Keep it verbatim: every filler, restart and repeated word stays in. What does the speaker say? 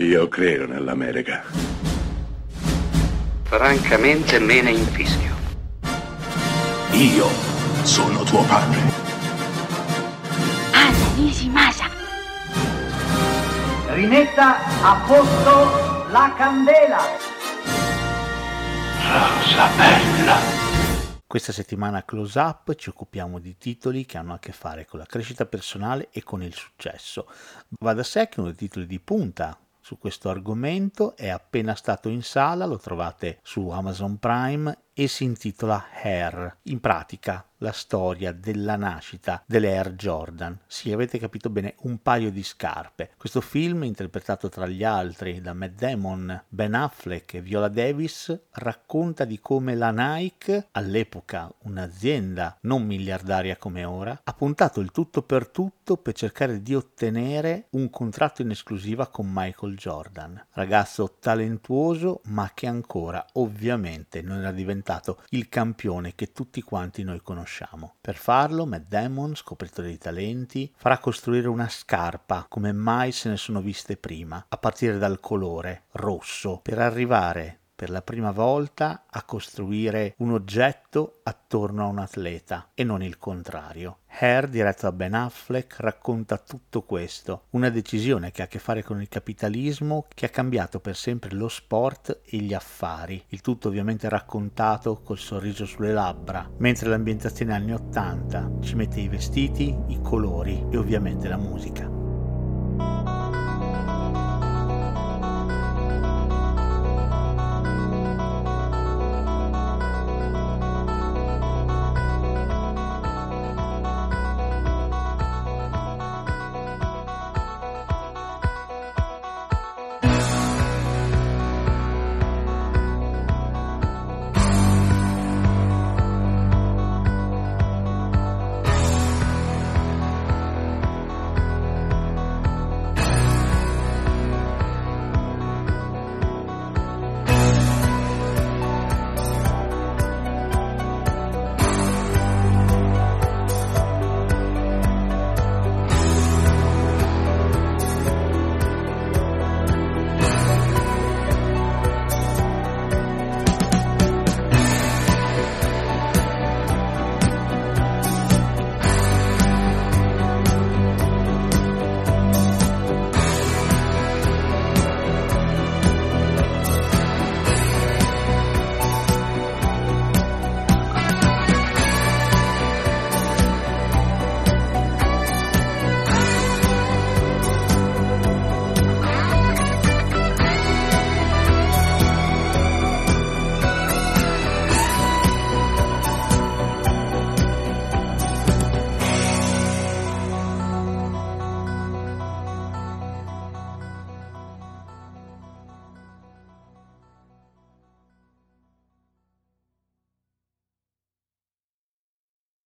Io credo nell'America. Francamente me ne infischio. Io sono tuo padre. Anna Nishimasa. Rimetta a posto la candela. Rosa bella. Questa settimana a CloseUp ci occupiamo di titoli che hanno a che fare con la crescita personale e con il successo. Va da sé che uno dei titoli di punta su questo argomento è appena stato in sala, lo trovate su Amazon Prime e si intitola Air. In pratica la storia della nascita delle Air Jordan. Sì, avete capito bene, un paio di scarpe. Questo film, interpretato tra gli altri da Matt Damon, Ben Affleck e Viola Davis, racconta di come la Nike, all'epoca un'azienda non miliardaria come ora, ha puntato il tutto per tutto per cercare di ottenere un contratto in esclusiva con Michael Jordan, ragazzo talentuoso ma che ancora ovviamente non era diventato il campione che tutti quanti noi conosciamo. Per farlo, Matt Damon, scopritore di talenti, farà costruire una scarpa come mai se ne sono viste prima, a partire dal colore rosso, per arrivare per la prima volta a costruire un oggetto attorno a un atleta e non il contrario. Hair, diretto da Ben Affleck, racconta tutto questo, una decisione che ha a che fare con il capitalismo che ha cambiato per sempre lo sport e gli affari, il tutto ovviamente raccontato col sorriso sulle labbra, mentre l'ambientazione anni ottanta ci mette i vestiti, i colori e ovviamente la musica.